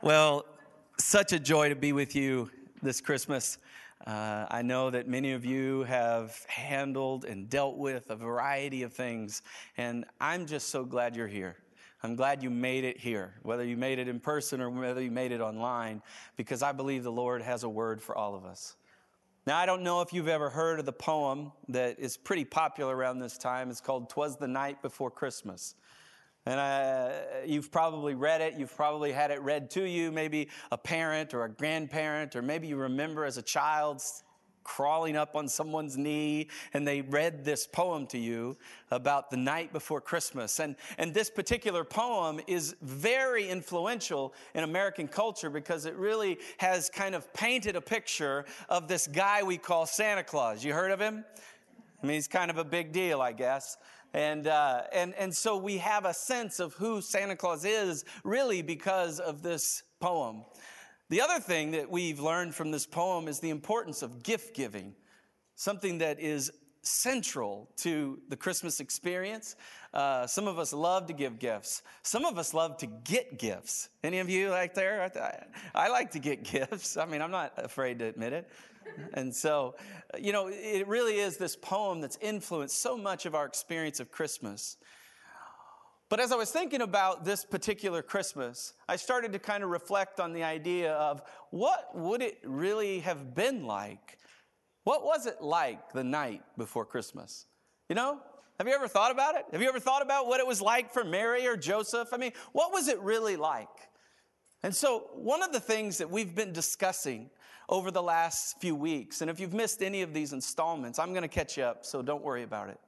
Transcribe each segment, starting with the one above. Well, such a joy to be with you this Christmas. I know that many of you have handled and dealt with a variety of things, and I'm just so glad you're here. I'm glad you made it here, whether you made it in person or whether you made it online, because I believe the Lord has a word for all of us. Now, I don't know if you've ever heard of the poem that is pretty popular around this time. It's called "'Twas the Night Before Christmas." And you've probably read it, you've probably had it read to you, maybe a parent or a grandparent, or maybe you remember as a child crawling up on someone's knee and they read this poem to you about the night before Christmas. And this particular poem is very influential in American culture because it really has kind of painted a picture of this guy we call Santa Claus. You heard of him? I mean, he's kind of a big deal, I guess. And so we have a sense of who Santa Claus is really because of this poem. The other thing that we've learned from this poem is the importance of gift giving, something that is central to the Christmas experience. Some of us love to give gifts. Some of us love to get gifts. Any of you like there? I like to get gifts. I mean, I'm not afraid to admit it. And so, you know, it really is this poem that's influenced so much of our experience of Christmas. But as I was thinking about this particular Christmas, I started to kind of reflect on the idea of what would it really have been like? What was it like the night before Christmas? You know, have you ever thought about it? Have you ever thought about what it was like for Mary or Joseph? I mean, what was it really like? And so one of the things that we've been discussing over the last few weeks, and if you've missed any of these installments, I'm going to catch you up, so don't worry about it.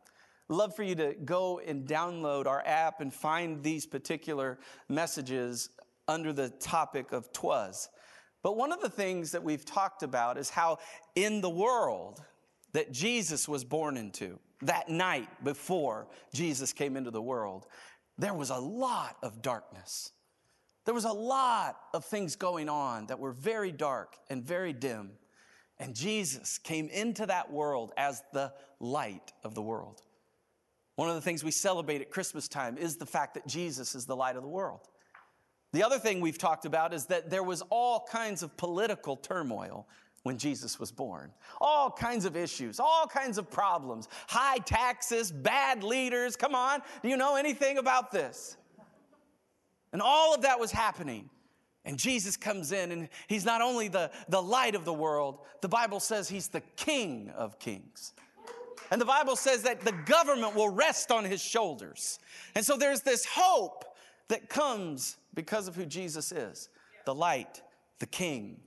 I'd love for you to go and download our app and find these particular messages under the topic of 'Twas. But one of the things that we've talked about is how in the world that Jesus was born into, that night before Jesus came into the world, there was a lot of darkness. There was a lot of things going on that were very dark and very dim. And Jesus came into that world as the light of the world. One of the things we celebrate at Christmas time is the fact that Jesus is the light of the world. The other thing we've talked about is that there was all kinds of political turmoil when Jesus was born. All kinds of issues, all kinds of problems, high taxes, bad leaders. Come on, do you know anything about this? And all of that was happening. And Jesus comes in, and he's not only the light of the world, the Bible says he's the King of Kings. And the Bible says that the government will rest on his shoulders. And so there's this hope that comes because of who Jesus is, the light, the King.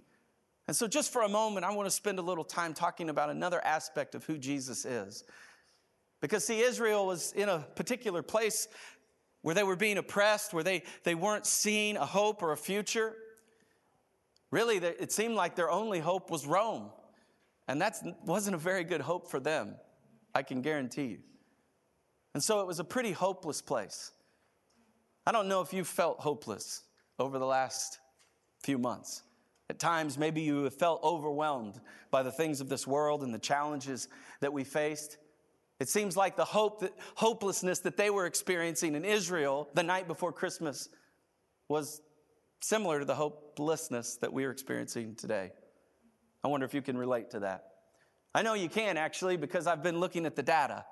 And so just for a moment, I want to spend a little time talking about another aspect of who Jesus is. Because, see, Israel was in a particular place where they were being oppressed, where they weren't seeing a hope or a future. Really, it seemed like their only hope was Rome. And that wasn't a very good hope for them, I can guarantee you. And so it was a pretty hopeless place. I don't know if you've felt hopeless over the last few months. At times, maybe you have felt overwhelmed by the things of this world and the challenges that we faced. It seems like the hopelessness that they were experiencing in Israel the night before Christmas was similar to the hopelessness that we are experiencing today. I wonder if you can relate to that. I know you can, actually, because I've been looking at the data.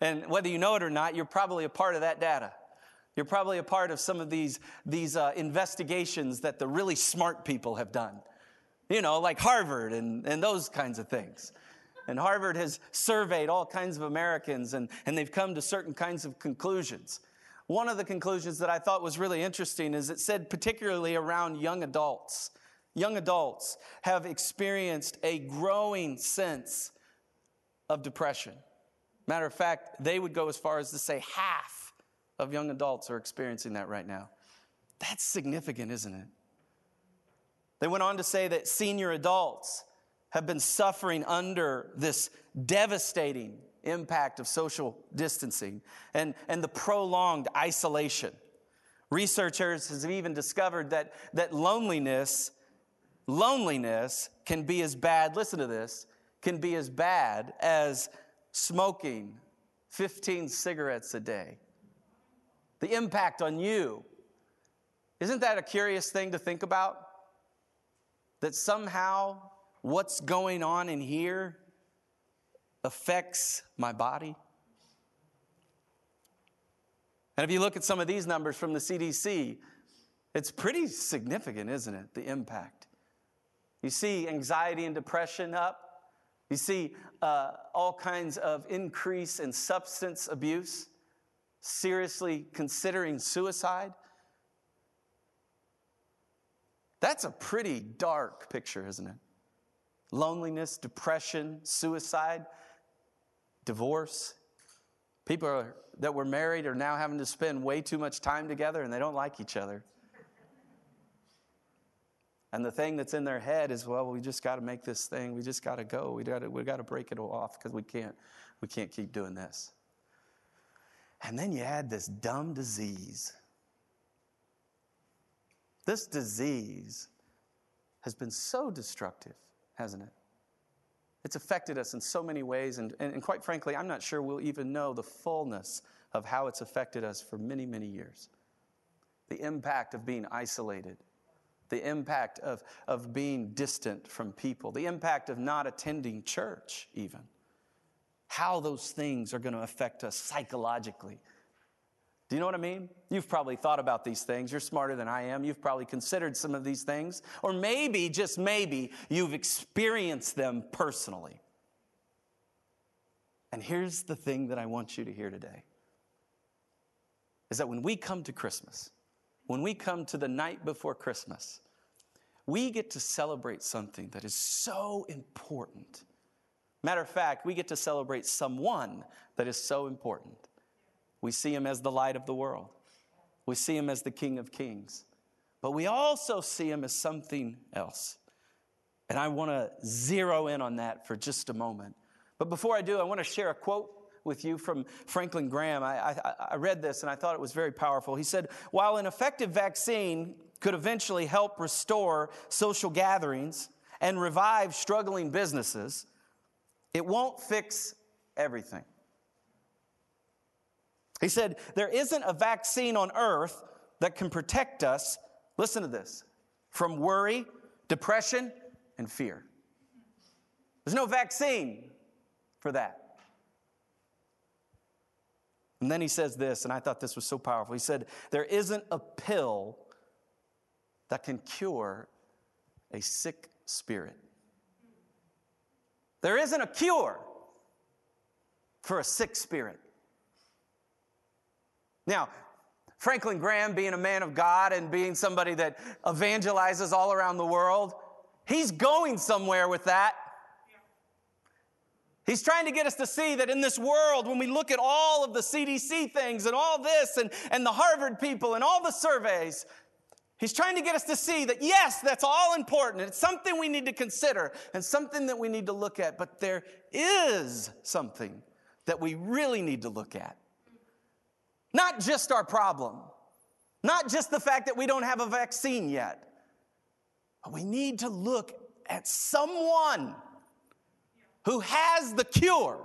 And whether you know it or not, you're probably a part of that data. You're probably a part of some of these investigations that the really smart people have done. You know, like Harvard and those kinds of things. And Harvard has surveyed all kinds of Americans, and they've come to certain kinds of conclusions. One of the conclusions that I thought was really interesting is it said particularly around young adults. Young adults have experienced a growing sense of depression. Matter of fact, they would go as far as to say half of young adults are experiencing that right now. That's significant, isn't it? They went on to say that senior adults have been suffering under this devastating impact of social distancing and the prolonged isolation. Researchers have even discovered that loneliness can be as bad, listen to this, can be as bad as smoking 15 cigarettes a day. The impact on you Isn't that a curious thing to think about? That somehow what's going on in here affects my body? And if you look at some of these numbers from the CDC, it's pretty significant, isn't it, the impact? You see anxiety and depression up. You see all kinds of increase in substance abuse, seriously considering suicide. That's a pretty dark picture, isn't it? Loneliness, depression, suicide, divorce. People that were married are now having to spend way too much time together and they don't like each other. And the thing that's in their head is, well, we just got to make this thing. We just got to go. We got to break it off because we can't keep doing this. And then you add this dumb disease. This disease has been so destructive, hasn't it? It's affected us in so many ways, and quite frankly, I'm not sure we'll even know the fullness of how it's affected us for many, many years. The impact of being isolated, the impact of being distant from people, the impact of not attending church even, how those things are going to affect us psychologically. Do you know what I mean? You've probably thought about these things. You're smarter than I am. You've probably considered some of these things. Or maybe, just maybe, you've experienced them personally. And here's the thing that I want you to hear today. Is that when we come to Christmas, when we come to the night before Christmas, we get to celebrate something that is so important. Matter of fact, we get to celebrate someone that is so important. We see him as the light of the world. We see him as the King of Kings. But we also see him as something else. And I want to zero in on that for just a moment. But before I do, I want to share a quote with you from Franklin Graham. I read this and I thought it was very powerful. He said, while an effective vaccine could eventually help restore social gatherings and revive struggling businesses, it won't fix everything. He said, there isn't a vaccine on earth that can protect us, listen to this, from worry, depression, and fear. There's no vaccine for that. And then he says this, and I thought this was so powerful. He said, there isn't a pill that can cure a sick spirit. There isn't a cure for a sick spirit. Now, Franklin Graham, being a man of God and being somebody that evangelizes all around the world, he's going somewhere with that. He's trying to get us to see that in this world, when we look at all of the CDC things and all this and the Harvard people and all the surveys, he's trying to get us to see that, yes, that's all important. It's something we need to consider and something that we need to look at. But there is something that we really need to look at. Not just our problem, not just the fact that we don't have a vaccine yet, but we need to look at someone who has the cure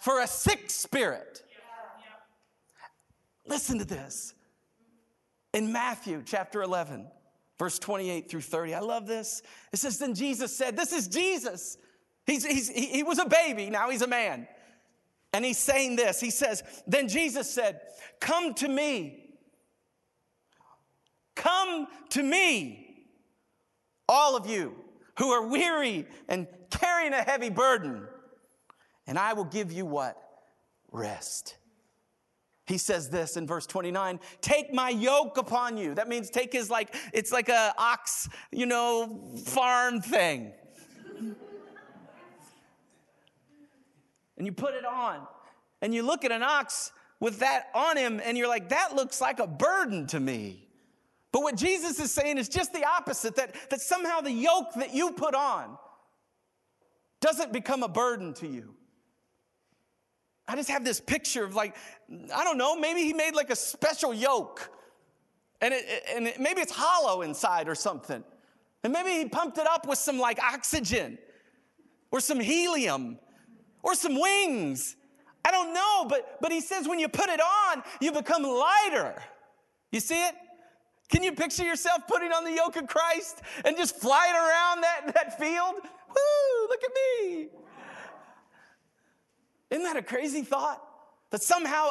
for a sick spirit. Listen to this. In Matthew chapter 11, verse 28 through 30, I love this. It says, then Jesus said, this is Jesus. He was a baby, now he's a man. And he's saying this, he says, then Jesus said, come to me. Come to me, all of you who are weary and carrying a heavy burden, and I will give you what? Rest. He says this in verse 29, take my yoke upon you. That means take his, like, it's like a ox, farm thing. And you put it on, and you look at an ox with that on him, and you're like, that looks like a burden to me. But what Jesus is saying is just the opposite, that somehow the yoke that you put on doesn't become a burden to you. I just have this picture of, like, I don't know, maybe he made like a special yoke, and maybe it's hollow inside or something. And maybe he pumped it up with some, like, oxygen or some helium or some wings. I don't know, but he says when you put it on, you become lighter. You see it? Can you picture yourself putting on the yoke of Christ and just flying around that field? Woo, look at me. Isn't that a crazy thought? That somehow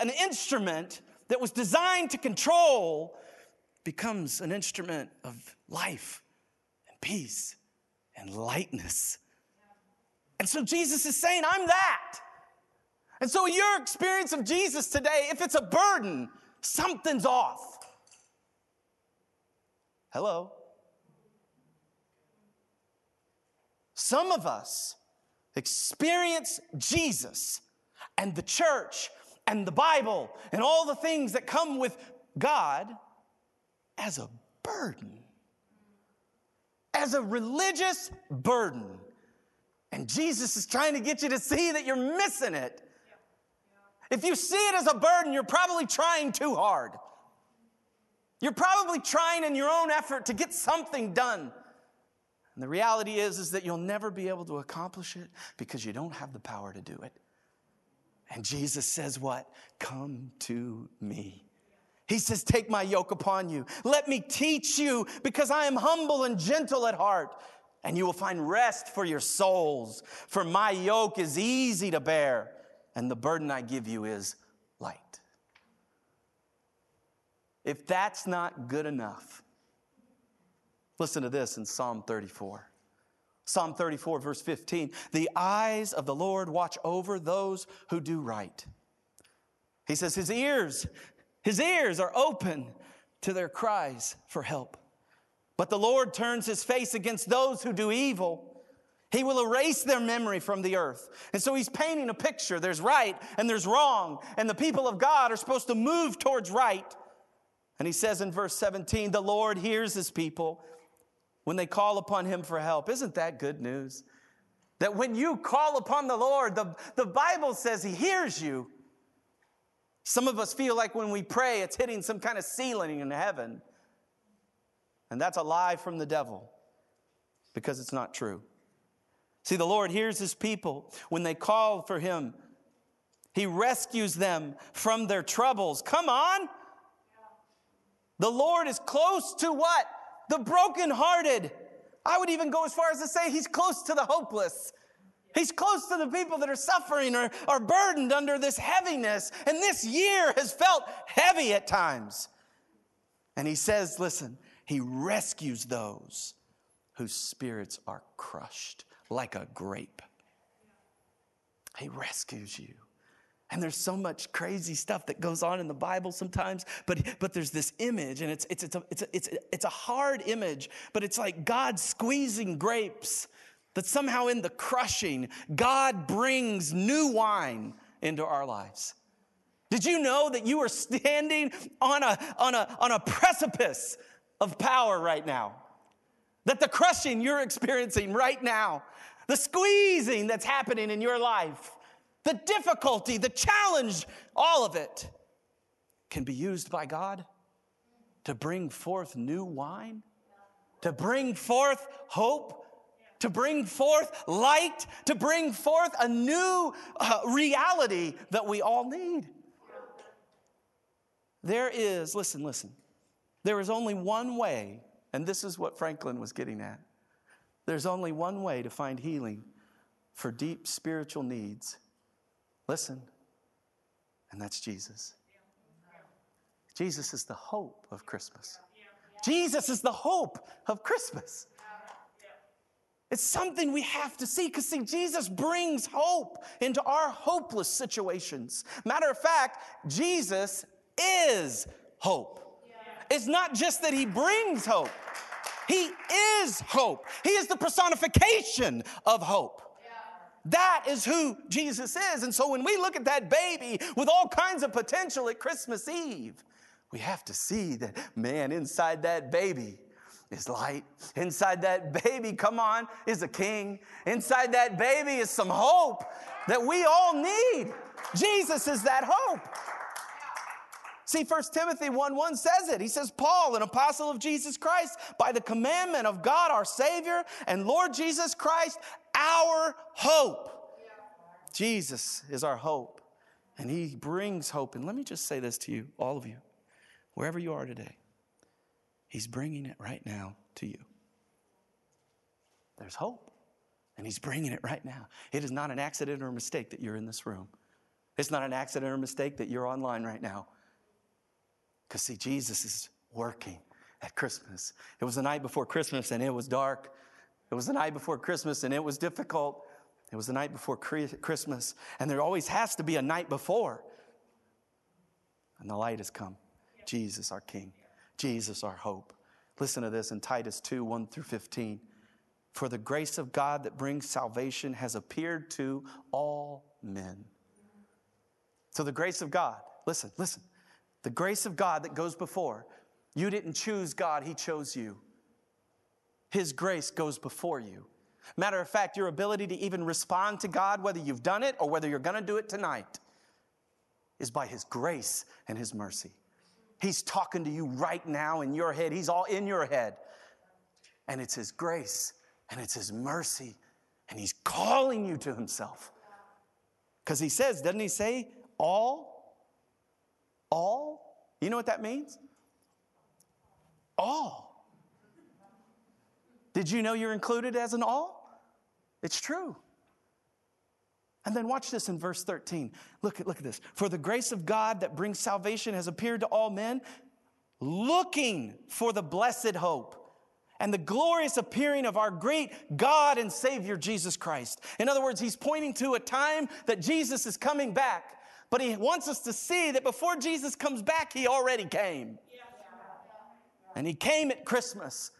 an instrument that was designed to control becomes an instrument of life and peace and lightness. And so Jesus is saying, I'm that. And so your experience of Jesus today, if it's a burden, something's off. Hello? Some of us experience Jesus and the church and the Bible and all the things that come with God as a burden, as a religious burden. And Jesus is trying to get you to see that you're missing it. If you see it as a burden, you're probably trying too hard. You're probably trying in your own effort to get something done. And the reality is that you'll never be able to accomplish it because you don't have the power to do it. And Jesus says what? Come to me. He says, take my yoke upon you. Let me teach you because I am humble and gentle at heart. And you will find rest for your souls. For my yoke is easy to bear. And the burden I give you is light. If that's not good enough, listen to this in Psalm 34. Psalm 34, verse 15. The eyes of the Lord watch over those who do right. He says his ears are open to their cries for help. But the Lord turns his face against those who do evil. He will erase their memory from the earth. And so he's painting a picture. There's right and there's wrong. And the people of God are supposed to move towards right. And he says in verse 17, the Lord hears his people when they call upon him for help. Isn't that good news? That when you call upon the Lord, the Bible says he hears you. Some of us feel like when we pray, it's hitting some kind of ceiling in heaven. And that's a lie from the devil because it's not true. See, the Lord hears his people when they call for him. He rescues them from their troubles. Come on. The Lord is close to what? The brokenhearted. I would even go as far as to say he's close to the hopeless. He's close to the people that are suffering or are burdened under this heaviness. And this year has felt heavy at times. And he says, listen, he rescues those whose spirits are crushed like a grape. He rescues you. And there's so much crazy stuff that goes on in the Bible sometimes, but there's this image, and it's a hard image, but it's like God squeezing grapes, that somehow in the crushing, God brings new wine into our lives. Did you know that you are standing on a precipice of power right now? That the crushing you're experiencing right now, the squeezing that's happening in your life, the difficulty, the challenge, all of it can be used by God to bring forth new wine, to bring forth hope, to bring forth light, to bring forth a new reality that we all need. There is, listen, there is only one way, and this is what Franklin was getting at. There's only one way to find healing for deep spiritual needs. Listen, and that's Jesus. Jesus is the hope of Christmas. Jesus is the hope of Christmas. It's something we have to see because, see, Jesus brings hope into our hopeless situations. Matter of fact, Jesus is hope. It's not just that he brings hope. He is hope. He is the personification of hope. That is who Jesus is. And so when we look at that baby with all kinds of potential at Christmas Eve, we have to see that, man, inside that baby is light. Inside that baby, come on, is a king. Inside that baby is some hope that we all need. Jesus is that hope. See, 1 Timothy 1:1 says it. He says, Paul, an apostle of Jesus Christ, by the commandment of God, our Savior, and Lord Jesus Christ, our hope. Jesus is our hope, and he brings hope. And let me just say this to you, all of you, wherever you are today. He's bringing it right now to you. There's hope, and he's bringing it right now. It is not an accident or a mistake that you're in this room. It's not an accident or a mistake that you're online right now. Because, see, Jesus is working at Christmas. It was the night before Christmas, and it was dark. It was the night before Christmas, and it was difficult. It was the night before Christmas, and there always has to be a night before. And the light has come. Jesus, our King. Jesus, our hope. Listen to this in Titus 2, 1 through 15. For the grace of God that brings salvation has appeared to all men. So the grace of God, listen. The grace of God that goes before. You didn't choose God, he chose you. His grace goes before you. Matter of fact, your ability to even respond to God, whether you've done it or whether you're going to do it tonight, is by his grace and his mercy. He's talking to you right now in your head. He's all in your head. And it's his grace and it's his mercy. And he's calling you to himself. Because he says, doesn't he say, all? You know what that means? All. Did you know you're included as an all? It's true. And then watch this in verse 13. Look at this. For the grace of God that brings salvation has appeared to all men, looking for the blessed hope and the glorious appearing of our great God and Savior, Jesus Christ. In other words, he's pointing to a time that Jesus is coming back. But he wants us to see that before Jesus comes back, he already came. And he came at Christmas.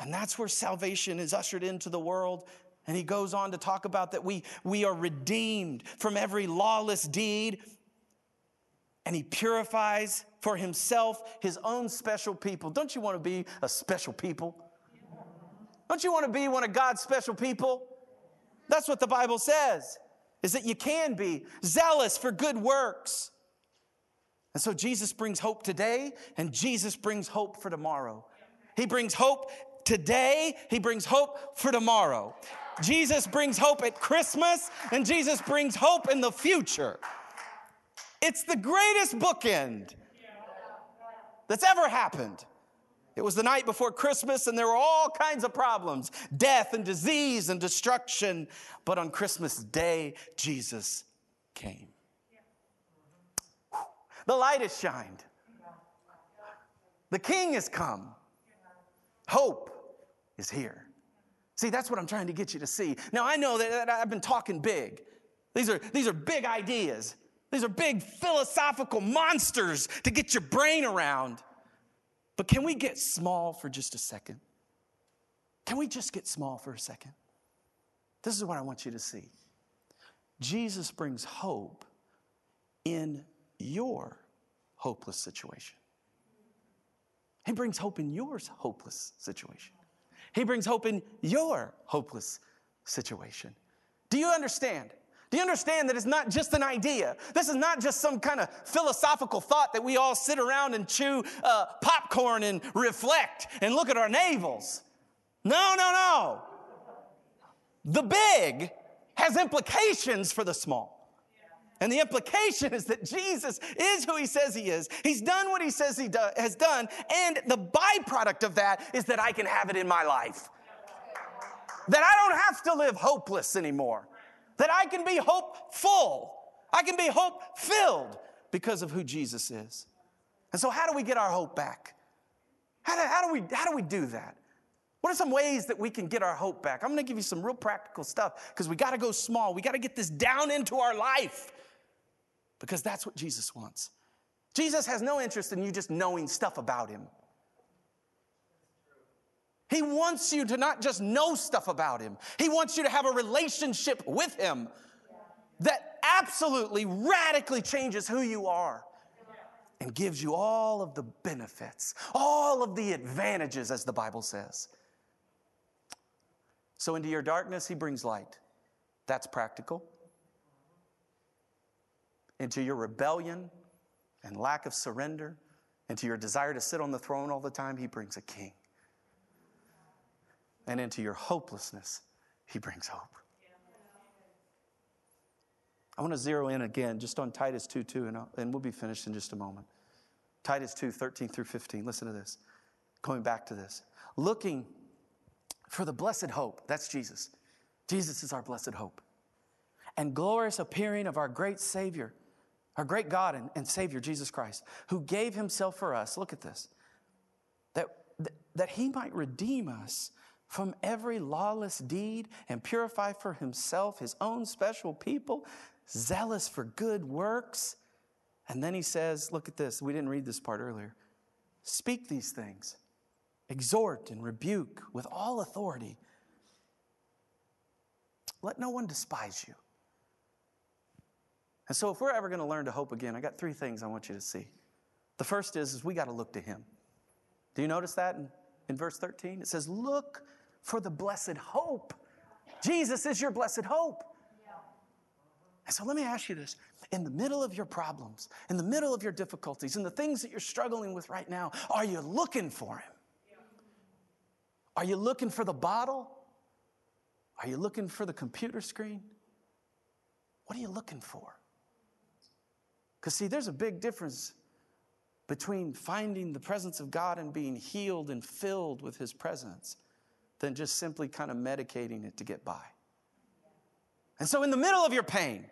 And that's where salvation is ushered into the world. And he goes on to talk about that we are redeemed from every lawless deed. And he purifies for himself his own special people. Don't you want to be a special people? Don't you want to be one of God's special people? That's what the Bible says, is that you can be zealous for good works. And so Jesus brings hope today, and Jesus brings hope for tomorrow. He brings hope today, he brings hope for tomorrow. Jesus brings hope at Christmas, and Jesus brings hope in the future. It's the greatest bookend that's ever happened. It was the night before Christmas, and there were all kinds of problems, death and disease and destruction. But on Christmas Day, Jesus came. The light has shined. The King has come. Hope is here. See, that's what I'm trying to get you to see. Now, I know that I've been talking big. These are big ideas. These are big philosophical monsters to get your brain around. But can we get small for just a second? Can we just get small for a second? This is what I want you to see. Jesus brings hope in your hopeless situation. He brings hope in your hopeless situation. He brings hope in your hopeless situation. Do you understand? Do you understand that it's not just an idea? This is not just some kind of philosophical thought that we all sit around and chew popcorn and reflect and look at our navels. No. The big has implications for the small. And the implication is that Jesus is who he says he is. He's done what he says he has done. And the byproduct of that is that I can have it in my life. That I don't have to live hopeless anymore. That I can be hopeful. I can be hope-filled because of who Jesus is. And so how do we get our hope back? How do we do that? What are some ways that we can get our hope back? I'm going to give you some real practical stuff because we got to go small. We got to get this down into our life. Because that's what Jesus wants. Jesus has no interest in you just knowing stuff about him. He wants you to not just know stuff about him. He wants you to have a relationship with him that absolutely, radically changes who you are and gives you all of the benefits, all of the advantages, as the Bible says. So into your darkness, he brings light. That's practical. Into your rebellion and lack of surrender, into your desire to sit on the throne all the time, he brings a king. And into your hopelessness, he brings hope. I want to zero in again just on Titus 2:2, and we'll be finished in just a moment. Titus 2:13 through 15. Listen to this. going back to this. Looking for the blessed hope. That's Jesus. Jesus is our blessed hope. And glorious appearing of our great Savior, our great God and Savior, Jesus Christ, who gave himself for us. Look at this. That he might redeem us from every lawless deed and purify for himself his own special people, zealous for good works. And then he says, look at this. We didn't read this part earlier. Speak these things. Exhort and rebuke with all authority. Let no one despise you. And so if we're ever going to learn to hope again, I got three things I want you to see. The first is we got to look to him. Do you notice that in verse 13? It says, look for the blessed hope. Jesus is your blessed hope. Yeah. And so let me ask you this. In the middle of your problems, in the middle of your difficulties, in the things that you're struggling with right now, are you looking for him? Yeah. Are you looking for the bottle? Are you looking for the computer screen? What are you looking for? Because see, there's a big difference between finding the presence of God and being healed and filled with his presence than just simply kind of medicating it to get by. And so in the middle of your pain,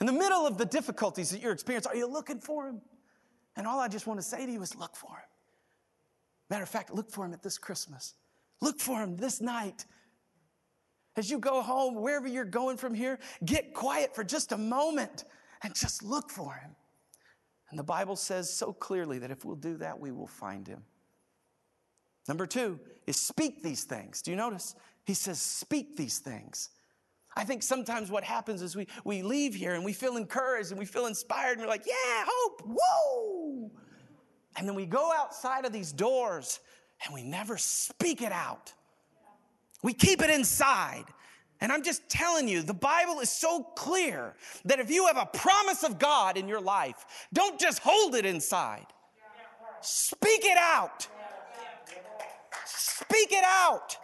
in the middle of the difficulties that you're experiencing, are you looking for him? And all I just want to say to you is look for him. Matter of fact, look for him at this Christmas. Look for him this night. As you go home, wherever you're going from here, get quiet for just a moment and just look for him. And the Bible says so clearly that if we'll do that, we will find him. Number two is speak these things. Do you notice? He says, speak these things. I think sometimes what happens is we leave here and we feel encouraged and we feel inspired and we're like, yeah, hope, whoa. And then we go outside of these doors and we never speak it out. We keep it inside. And I'm just telling you, the Bible is so clear that if you have a promise of God in your life, don't just hold it inside. Speak it out. Speak it out.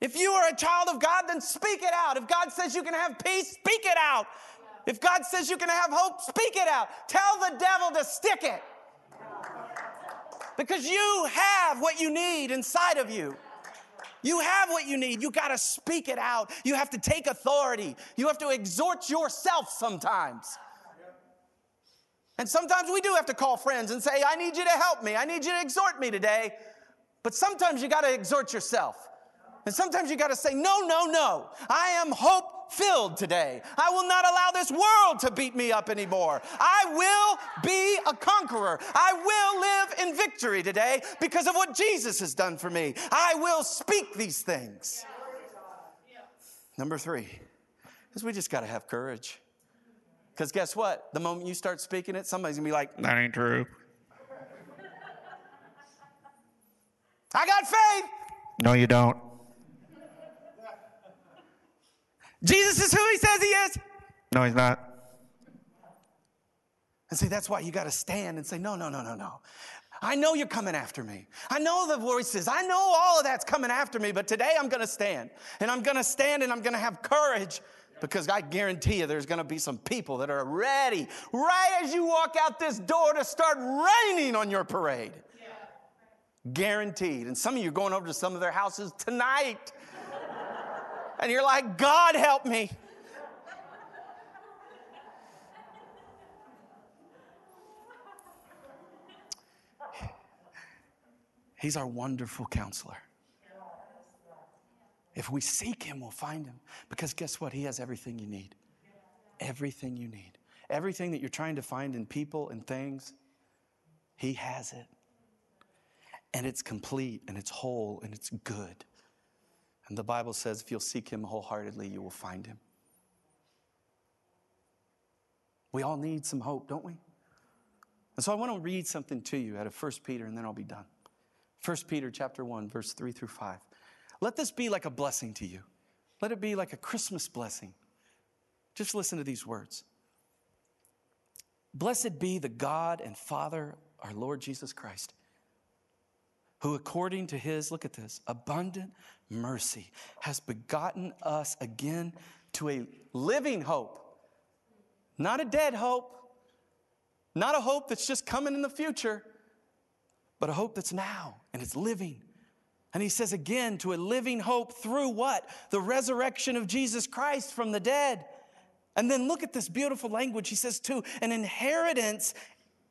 If you are a child of God, then speak it out. If God says you can have peace, speak it out. If God says you can have hope, speak it out. Tell the devil to stick it. Because you have what you need inside of you. You have what you need. You got to speak it out. You have to take authority. You have to exhort yourself sometimes. And sometimes we do have to call friends and say, I need you to help me. I need you to exhort me today. But sometimes you got to exhort yourself. And sometimes you got to say, no, no, no. I am hope-filled today. I will not allow this world to beat me up anymore. I will be a conqueror. I will live in victory today because of what Jesus has done for me. I will speak these things. Number three is we just got to have courage. Because guess what? The moment you start speaking it, somebody's going to be like, that ain't true. I got faith. No, you don't. Jesus is who he says he is. No, he's not. And see, that's why you got to stand and say, no, no, no, no, no. I know you're coming after me. I know the voices. I know all of that's coming after me. But today I'm going to stand. And I'm going to stand and I'm going to have courage. Because I guarantee you there's going to be some people that are ready right as you walk out this door to start raining on your parade. Yeah. Guaranteed. And some of you are going over to some of their houses tonight. And you're like, God help me. He's our wonderful counselor. If we seek him, we'll find him. Because guess what? He has everything you need. Everything you need. Everything that you're trying to find in people and things, he has it. And it's complete and it's whole and it's good. And the Bible says if you'll seek him wholeheartedly, you will find him. We all need some hope, don't we? And so I want to read something to you out of 1 Peter, and then I'll be done. 1 Peter chapter 1, verse 3 through 5. Let this be like a blessing to you. Let it be like a Christmas blessing. Just listen to these words. Blessed be the God and Father, our Lord Jesus Christ, who according to his, look at this, abundant mercy has begotten us again to a living hope. Not a dead hope. Not a hope that's just coming in the future. but a hope that's now and it's living. And he says again, to a living hope through what? The resurrection of Jesus Christ from the dead. And then look at this beautiful language. He says, to an inheritance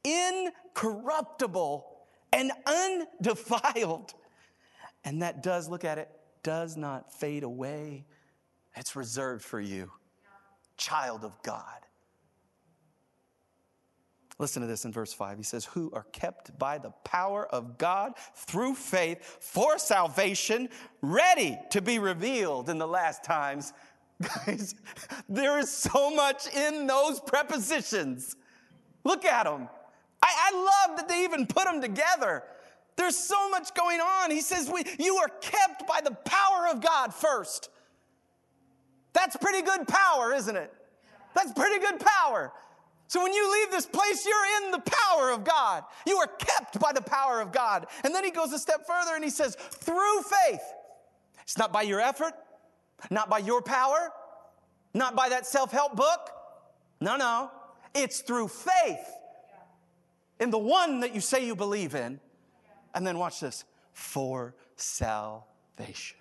incorruptible and undefiled. And that does, look at it, does not fade away. It's reserved for you, child of God. Listen to this in verse 5. He says, who are kept by the power of God through faith for salvation, ready to be revealed in the last times. Guys, there is so much in those prepositions. Look at them. I love that they even put them together. There's so much going on. He says, you are kept by the power of God first. That's pretty good power, isn't it? That's pretty good power. So when you leave this place, you're in the power of God. You are kept by the power of God. And then he goes a step further and he says, through faith. It's not by your effort, not by your power, not by that self-help book. No. It's through faith in the one that you say you believe in. And then watch this, for salvation.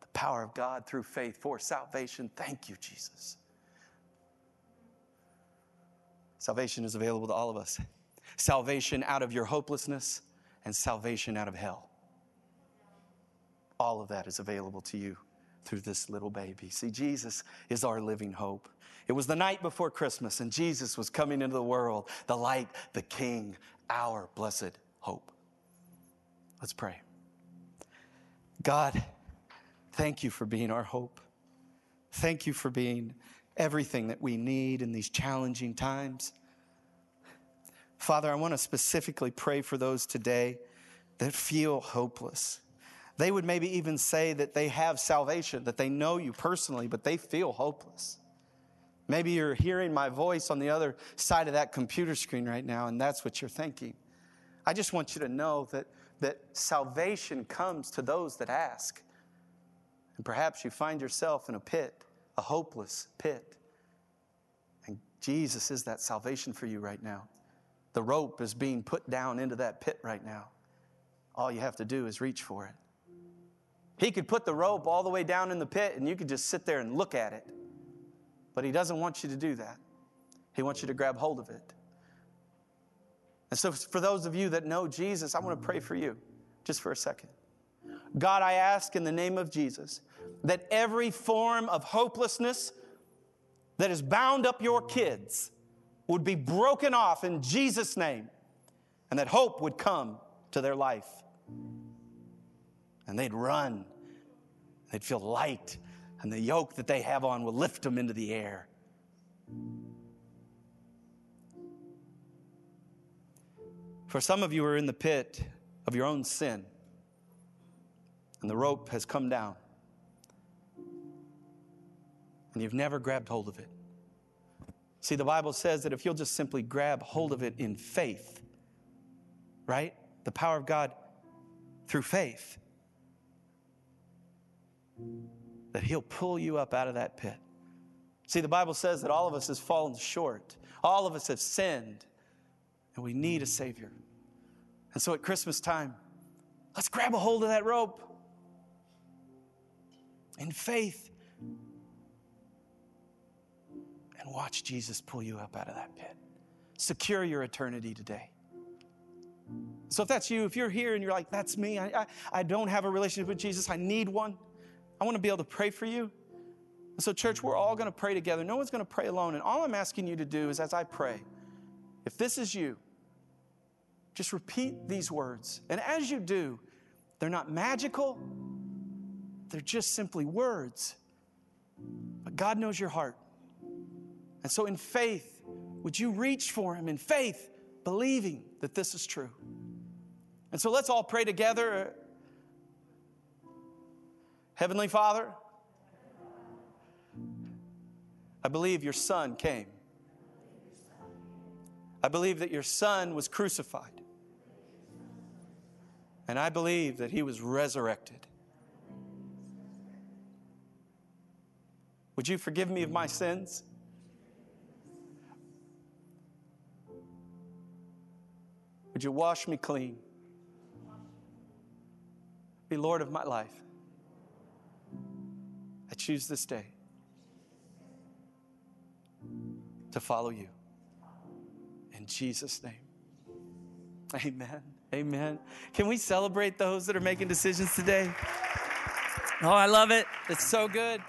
The power of God through faith for salvation. Thank you, Jesus. Salvation is available to all of us. Salvation out of your hopelessness and salvation out of hell. All of that is available to you through this little baby. See, Jesus is our living hope. It was the night before Christmas, and Jesus was coming into the world, the light, the King, our blessed hope. Let's pray. God, thank you for being our hope. Thank you for being everything that we need in these challenging times. Father, I want to specifically pray for those today that feel hopeless. They would maybe even say that they have salvation, that they know you personally, but they feel hopeless. Maybe you're hearing my voice on the other side of that computer screen right now, and that's what you're thinking. I just want you to know that salvation comes to those that ask. And perhaps you find yourself in a pit, a hopeless pit. And Jesus is that salvation for you right now. The rope is being put down into that pit right now. All you have to do is reach for it. He could put the rope all the way down in the pit and you could just sit there and look at it. But he doesn't want you to do that. He wants you to grab hold of it. And so for those of you that know Jesus, I want to pray for you just for a second. God, I ask in the name of Jesus that every form of hopelessness that has bound up your kids would be broken off in Jesus' name, and that hope would come to their life. And they'd run, they'd feel light, and the yoke that they have on will lift them into the air. For some of you are in the pit of your own sin, and the rope has come down. And you've never grabbed hold of it. See, the Bible says that if you'll just simply grab hold of it in faith, right? The power of God through faith, that he'll pull you up out of that pit. See, the Bible says that all of us has fallen short. All of us have sinned, and we need a Savior. And so at Christmas time, let's grab a hold of that rope in faith and watch Jesus pull you up out of that pit. Secure your eternity today. So if that's you, if you're here and you're like, that's me, I don't have a relationship with Jesus, I need one, I want to be able to pray for you. And so church, we're all going to pray together. No one's going to pray alone. And all I'm asking you to do is as I pray, if this is you, just repeat these words. And as you do, they're not magical. They're just simply words. But God knows your heart. And so in faith, would you reach for him in faith, believing that this is true? And so let's all pray together. Heavenly Father, I believe your Son came. I believe that your Son was crucified. And I believe that he was resurrected. Would you forgive me of my sins? Would you wash me clean? Be Lord of my life. I choose this day to follow you. In Jesus' name. Amen. Amen. Can we celebrate those that are making decisions today? Oh, I love it. It's so good.